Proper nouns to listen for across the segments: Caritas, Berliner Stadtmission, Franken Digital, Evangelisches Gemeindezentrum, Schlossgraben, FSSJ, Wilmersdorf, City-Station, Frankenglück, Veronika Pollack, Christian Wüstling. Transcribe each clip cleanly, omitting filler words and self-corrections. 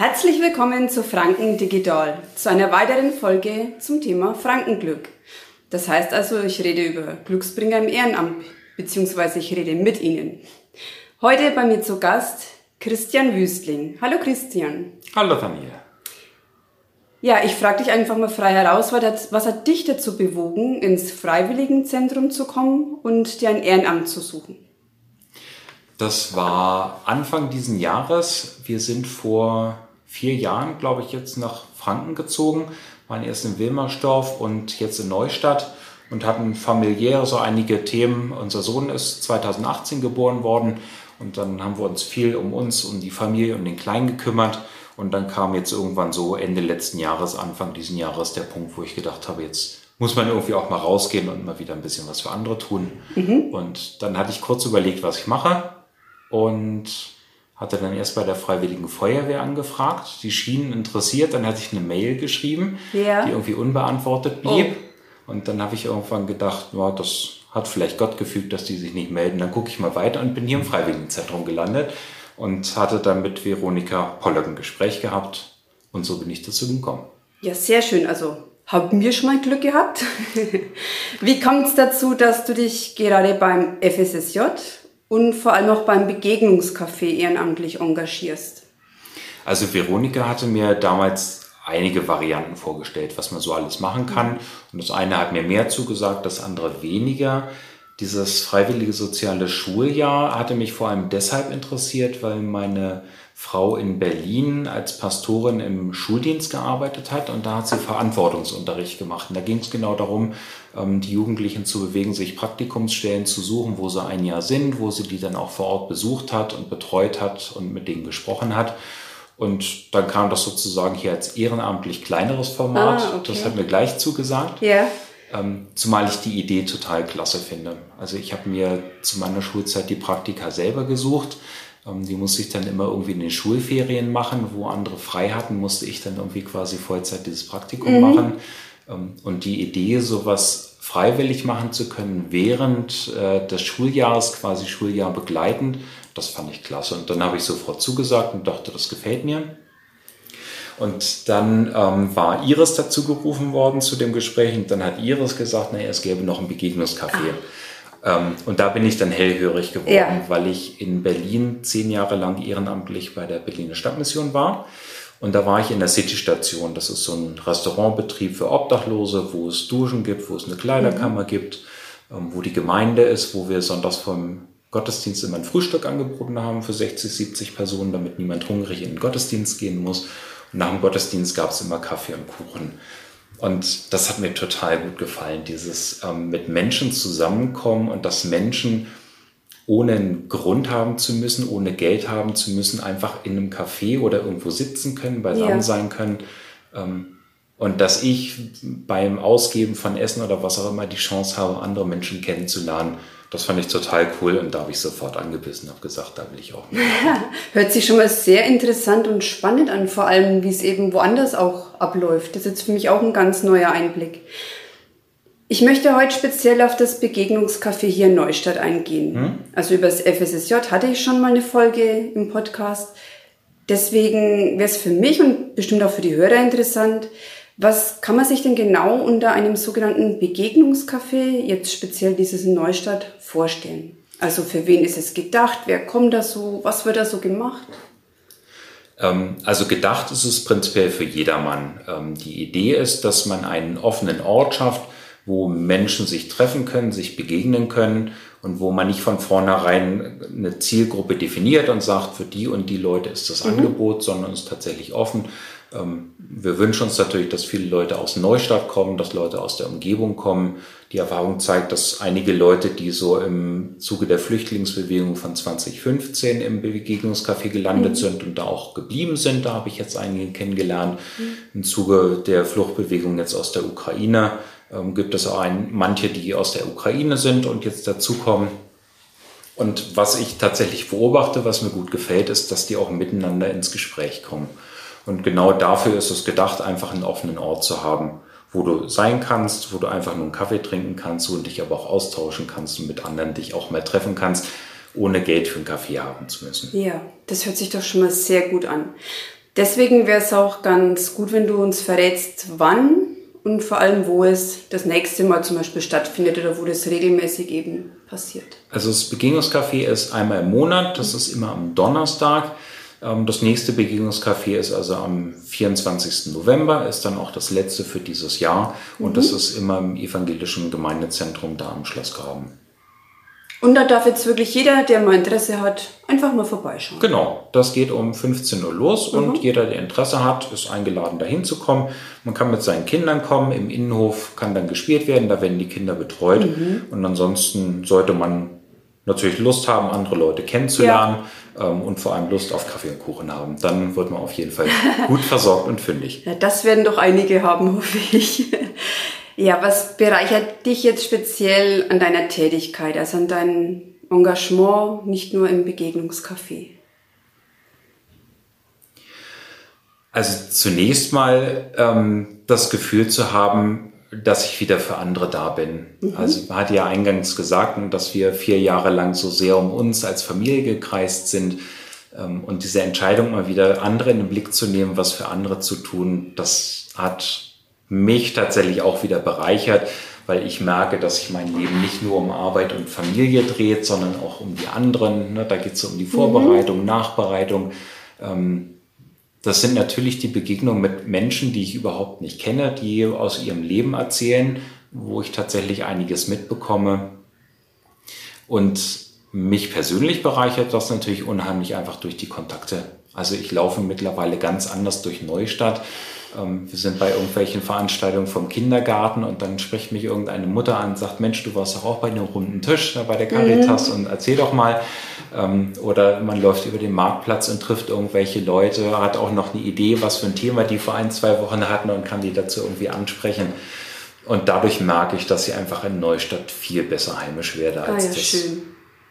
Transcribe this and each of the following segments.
Herzlich willkommen zu Franken Digital, zu einer weiteren Folge zum Thema Frankenglück. Das heißt also, ich rede über Glücksbringer im Ehrenamt, beziehungsweise ich rede mit Ihnen. Heute bei mir zu Gast Christian Wüstling. Hallo Christian. Hallo Tanja. Ja, ich frage dich einfach mal frei heraus, was hat dich dazu bewogen, ins Freiwilligenzentrum zu kommen und dir ein Ehrenamt zu suchen? Das war Anfang diesen Jahres. Wir sind vor 4 Jahren, glaube ich, jetzt nach Franken gezogen, waren erst in Wilmersdorf und jetzt in Neustadt und hatten familiär so einige Themen. Unser Sohn ist 2018 geboren worden und dann haben wir uns viel um uns, um die Familie und den Kleinen gekümmert. Und dann kam jetzt irgendwann so Ende letzten Jahres, Anfang diesen Jahres der Punkt, wo ich gedacht habe, jetzt muss man irgendwie auch mal rausgehen und mal wieder ein bisschen was für andere tun. Mhm. Und dann hatte ich kurz überlegt, was ich mache und hatte dann erst bei der Freiwilligen Feuerwehr angefragt. Die schienen interessiert, dann hatte ich eine Mail geschrieben, die irgendwie unbeantwortet blieb. Oh. Und dann habe ich irgendwann gedacht, ja, das hat vielleicht Gott gefügt, dass die sich nicht melden. Dann gucke ich mal weiter und bin hier im Freiwilligenzentrum gelandet. Und hatte dann mit Veronika Pollack ein Gespräch gehabt und so bin ich dazu gekommen. Ja, sehr schön. Also haben wir schon mal Glück gehabt. Wie kommt es dazu, dass du dich gerade beim FSSJ und vor allem auch beim Begegnungscafé ehrenamtlich engagierst? Also Veronika hatte mir damals einige Varianten vorgestellt, was man so alles machen kann. Und das eine hat mir mehr zugesagt, das andere weniger. Dieses freiwillige soziale Schuljahr hatte mich vor allem deshalb interessiert, weil meine Frau in Berlin als Pastorin im Schuldienst gearbeitet hat und da hat sie Verantwortungsunterricht gemacht. Und da ging es genau darum, die Jugendlichen zu bewegen, sich Praktikumsstellen zu suchen, wo sie ein Jahr sind, wo sie die dann auch vor Ort besucht hat und betreut hat und mit denen gesprochen hat. Und dann kam das sozusagen hier als ehrenamtlich kleineres Format. Ah, okay. Das hat mir gleich zugesagt. Yeah. Zumal ich die Idee total klasse finde. Also ich habe mir zu meiner Schulzeit die Praktika selber gesucht. Die musste ich dann immer irgendwie in den Schulferien machen. Wo andere frei hatten, musste ich dann irgendwie quasi Vollzeit dieses Praktikum machen. Und die Idee, sowas freiwillig machen zu können, während des Schuljahres, quasi Schuljahr begleitend, das fand ich klasse. Und dann habe ich sofort zugesagt und dachte, das gefällt mir. Und dann war Iris dazu gerufen worden zu dem Gespräch und dann hat Iris gesagt, naja, es gäbe noch ein Begegnungscafé. Und da bin ich dann hellhörig geworden, weil ich in Berlin 10 Jahre lang ehrenamtlich bei der Berliner Stadtmission war. Und da war ich in der City-Station. Das ist so ein Restaurantbetrieb für Obdachlose, wo es Duschen gibt, wo es eine Kleiderkammer gibt, wo die Gemeinde ist, wo wir sonntags vom Gottesdienst immer ein Frühstück angeboten haben für 60, 70 Personen, damit niemand hungrig in den Gottesdienst gehen muss. Nach dem Gottesdienst gab es immer Kaffee und Kuchen. Und das hat mir total gut gefallen, dieses mit Menschen zusammenkommen und dass Menschen ohne einen Grund haben zu müssen, ohne Geld haben zu müssen, einfach in einem Café oder irgendwo sitzen können, beisammen sein können. Und dass ich beim Ausgeben von Essen oder was auch immer die Chance habe, andere Menschen kennenzulernen, das fand ich total cool und da habe ich sofort angebissen, habe gesagt, da will ich auch mit. Hört sich schon mal sehr interessant und spannend an, vor allem wie es eben woanders auch abläuft. Das ist jetzt für mich auch ein ganz neuer Einblick. Ich möchte heute speziell auf das Begegnungscafé hier in Neustadt eingehen. Also über das FSSJ hatte ich schon mal eine Folge im Podcast. Deswegen wäre es für mich und bestimmt auch für die Hörer interessant, was kann man sich denn genau unter einem sogenannten Begegnungscafé, jetzt speziell dieses in Neustadt, vorstellen? Also für wen ist es gedacht? Wer kommt da so? Was wird da so gemacht? Also gedacht ist es prinzipiell für jedermann. Die Idee ist, dass man einen offenen Ort schafft, wo Menschen sich treffen können, sich begegnen können und wo man nicht von vornherein eine Zielgruppe definiert und sagt, für die und die Leute ist das Angebot, sondern ist tatsächlich offen. Wir wünschen uns natürlich, dass viele Leute aus Neustadt kommen, dass Leute aus der Umgebung kommen. Die Erfahrung zeigt, dass einige Leute, die so im Zuge der Flüchtlingsbewegung von 2015 im Begegnungscafé gelandet sind und da auch geblieben sind, da habe ich jetzt einige kennengelernt. Im Zuge der Fluchtbewegung jetzt aus der Ukraine gibt es auch manche, die aus der Ukraine sind und jetzt dazukommen. Und was ich tatsächlich beobachte, was mir gut gefällt, ist, dass die auch miteinander ins Gespräch kommen. Und genau dafür ist es gedacht, einfach einen offenen Ort zu haben, wo du sein kannst, wo du einfach nur einen Kaffee trinken kannst und dich aber auch austauschen kannst und mit anderen dich auch mal treffen kannst, ohne Geld für einen Kaffee haben zu müssen. Ja, das hört sich doch schon mal sehr gut an. Deswegen wäre es auch ganz gut, wenn du uns verrätst, wann und vor allem, wo es das nächste Mal zum Beispiel stattfindet oder wo das regelmäßig eben passiert. Also das Begegnungscafé ist einmal im Monat, das ist immer am Donnerstag. Das nächste Begegnungscafé ist also am 24. November, ist dann auch das letzte für dieses Jahr. Und das ist immer im Evangelischen Gemeindezentrum da am Schlossgraben. Und da darf jetzt wirklich jeder, der mal Interesse hat, einfach mal vorbeischauen. Genau, das geht um 15 Uhr los und jeder, der Interesse hat, ist eingeladen, da hinzukommen. Man kann mit seinen Kindern kommen, im Innenhof kann dann gespielt werden, da werden die Kinder betreut. Und ansonsten sollte man natürlich Lust haben, andere Leute kennenzulernen und vor allem Lust auf Kaffee und Kuchen haben. Dann wird man auf jeden Fall gut versorgt und fündig. Ja, das werden doch einige haben, hoffe ich. Ja, was bereichert dich jetzt speziell an deiner Tätigkeit, also an deinem Engagement, nicht nur im Begegnungscafé? Also zunächst mal das Gefühl zu haben, dass ich wieder für andere da bin. Also man hat ja eingangs gesagt, dass wir 4 Jahre lang so sehr um uns als Familie gekreist sind. Und diese Entscheidung, mal wieder andere in den Blick zu nehmen, was für andere zu tun, das hat mich tatsächlich auch wieder bereichert, weil ich merke, dass sich mein Leben nicht nur um Arbeit und Familie dreht, sondern auch um die anderen. Da geht es um die Vorbereitung, Nachbereitung. Das sind natürlich die Begegnungen mit Menschen, die ich überhaupt nicht kenne, die aus ihrem Leben erzählen, wo ich tatsächlich einiges mitbekomme. Und mich persönlich bereichert das natürlich unheimlich einfach durch die Kontakte. Also ich laufe mittlerweile ganz anders durch Neustadt. Wir sind bei irgendwelchen Veranstaltungen vom Kindergarten und dann spricht mich irgendeine Mutter an und sagt, Mensch, du warst doch auch bei einem runden Tisch bei der Caritas und erzähl doch mal. Oder man läuft über den Marktplatz und trifft irgendwelche Leute, hat auch noch eine Idee, was für ein Thema die vor 1-2 Wochen hatten und kann die dazu irgendwie ansprechen. Und dadurch merke ich, dass ich einfach in Neustadt viel besser heimisch werde, als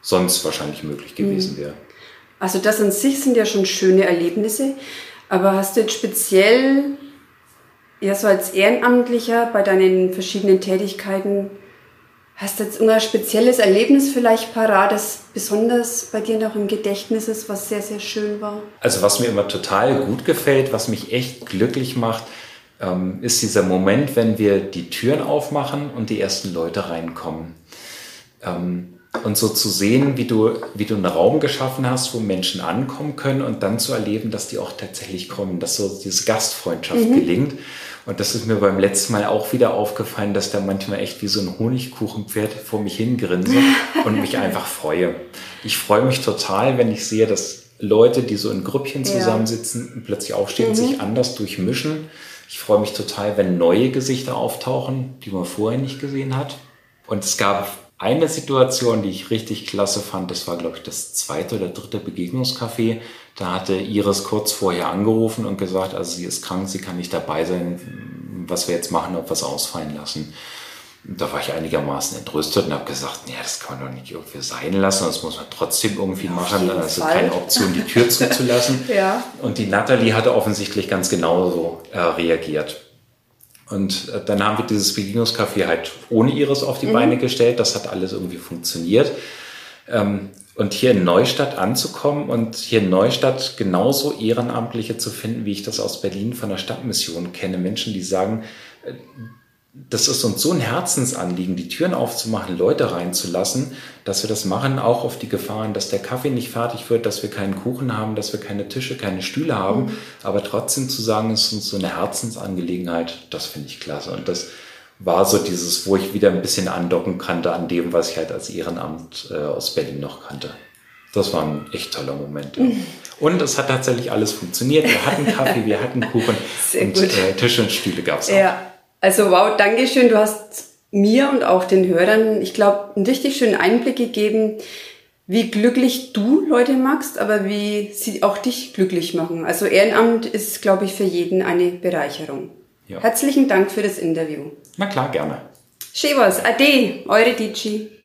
sonst wahrscheinlich möglich gewesen wäre. Also das an sich sind ja schon schöne Erlebnisse. Aber hast du jetzt speziell, ja so als Ehrenamtlicher bei deinen verschiedenen Tätigkeiten, hast du jetzt irgendein spezielles Erlebnis vielleicht parat, das besonders bei dir noch im Gedächtnis ist, was sehr, sehr schön war? Also was mir immer total gut gefällt, was mich echt glücklich macht, ist dieser Moment, wenn wir die Türen aufmachen und die ersten Leute reinkommen. Und so zu sehen, wie du einen Raum geschaffen hast, wo Menschen ankommen können und dann zu erleben, dass die auch tatsächlich kommen, dass so diese Gastfreundschaft gelingt. Und das ist mir beim letzten Mal auch wieder aufgefallen, dass da manchmal echt wie so ein Honigkuchenpferd vor mich hingrinse und mich einfach freue. Ich freue mich total, wenn ich sehe, dass Leute, die so in Grüppchen zusammensitzen, plötzlich aufstehen und sich anders durchmischen. Ich freue mich total, wenn neue Gesichter auftauchen, die man vorher nicht gesehen hat. Und es gab eine Situation, die ich richtig klasse fand, das war, glaube ich, das 2. oder 3. Begegnungscafé. Da hatte Iris kurz vorher angerufen und gesagt, also sie ist krank, sie kann nicht dabei sein, was wir jetzt machen, ob wir es ausfallen lassen. Und da war ich einigermaßen entrüstet und habe gesagt, naja, das kann man doch nicht irgendwie sein lassen, das muss man trotzdem irgendwie machen, dann ist keine Option, die Tür zuzulassen. Und die Nathalie hatte offensichtlich ganz genauso reagiert. Und dann haben wir dieses Begegnungscafé halt ohne Iris auf die Beine gestellt. Das hat alles irgendwie funktioniert. Und hier in Neustadt anzukommen und hier in Neustadt genauso Ehrenamtliche zu finden, wie ich das aus Berlin von der Stadtmission kenne. Menschen, die sagen, das ist uns so ein Herzensanliegen, die Türen aufzumachen, Leute reinzulassen, dass wir das machen, auch auf die Gefahren, dass der Kaffee nicht fertig wird, dass wir keinen Kuchen haben, dass wir keine Tische, keine Stühle haben. Aber trotzdem zu sagen, es ist uns so eine Herzensangelegenheit, das finde ich klasse. Und das war so dieses, wo ich wieder ein bisschen andocken konnte an dem, was ich halt als Ehrenamt aus Berlin noch kannte. Das war ein echt toller Moment. Und es hat tatsächlich alles funktioniert. Wir hatten Kaffee, wir hatten Kuchen und Tische und Stühle gab es auch. Also wow, Dankeschön. Du hast mir und auch den Hörern, ich glaube, einen richtig schönen Einblick gegeben, wie glücklich du Leute machst, aber wie sie auch dich glücklich machen. Also Ehrenamt ist, glaube ich, für jeden eine Bereicherung. Ja. Herzlichen Dank für das Interview. Na klar, gerne. Schön war's. Ade, eure Digi.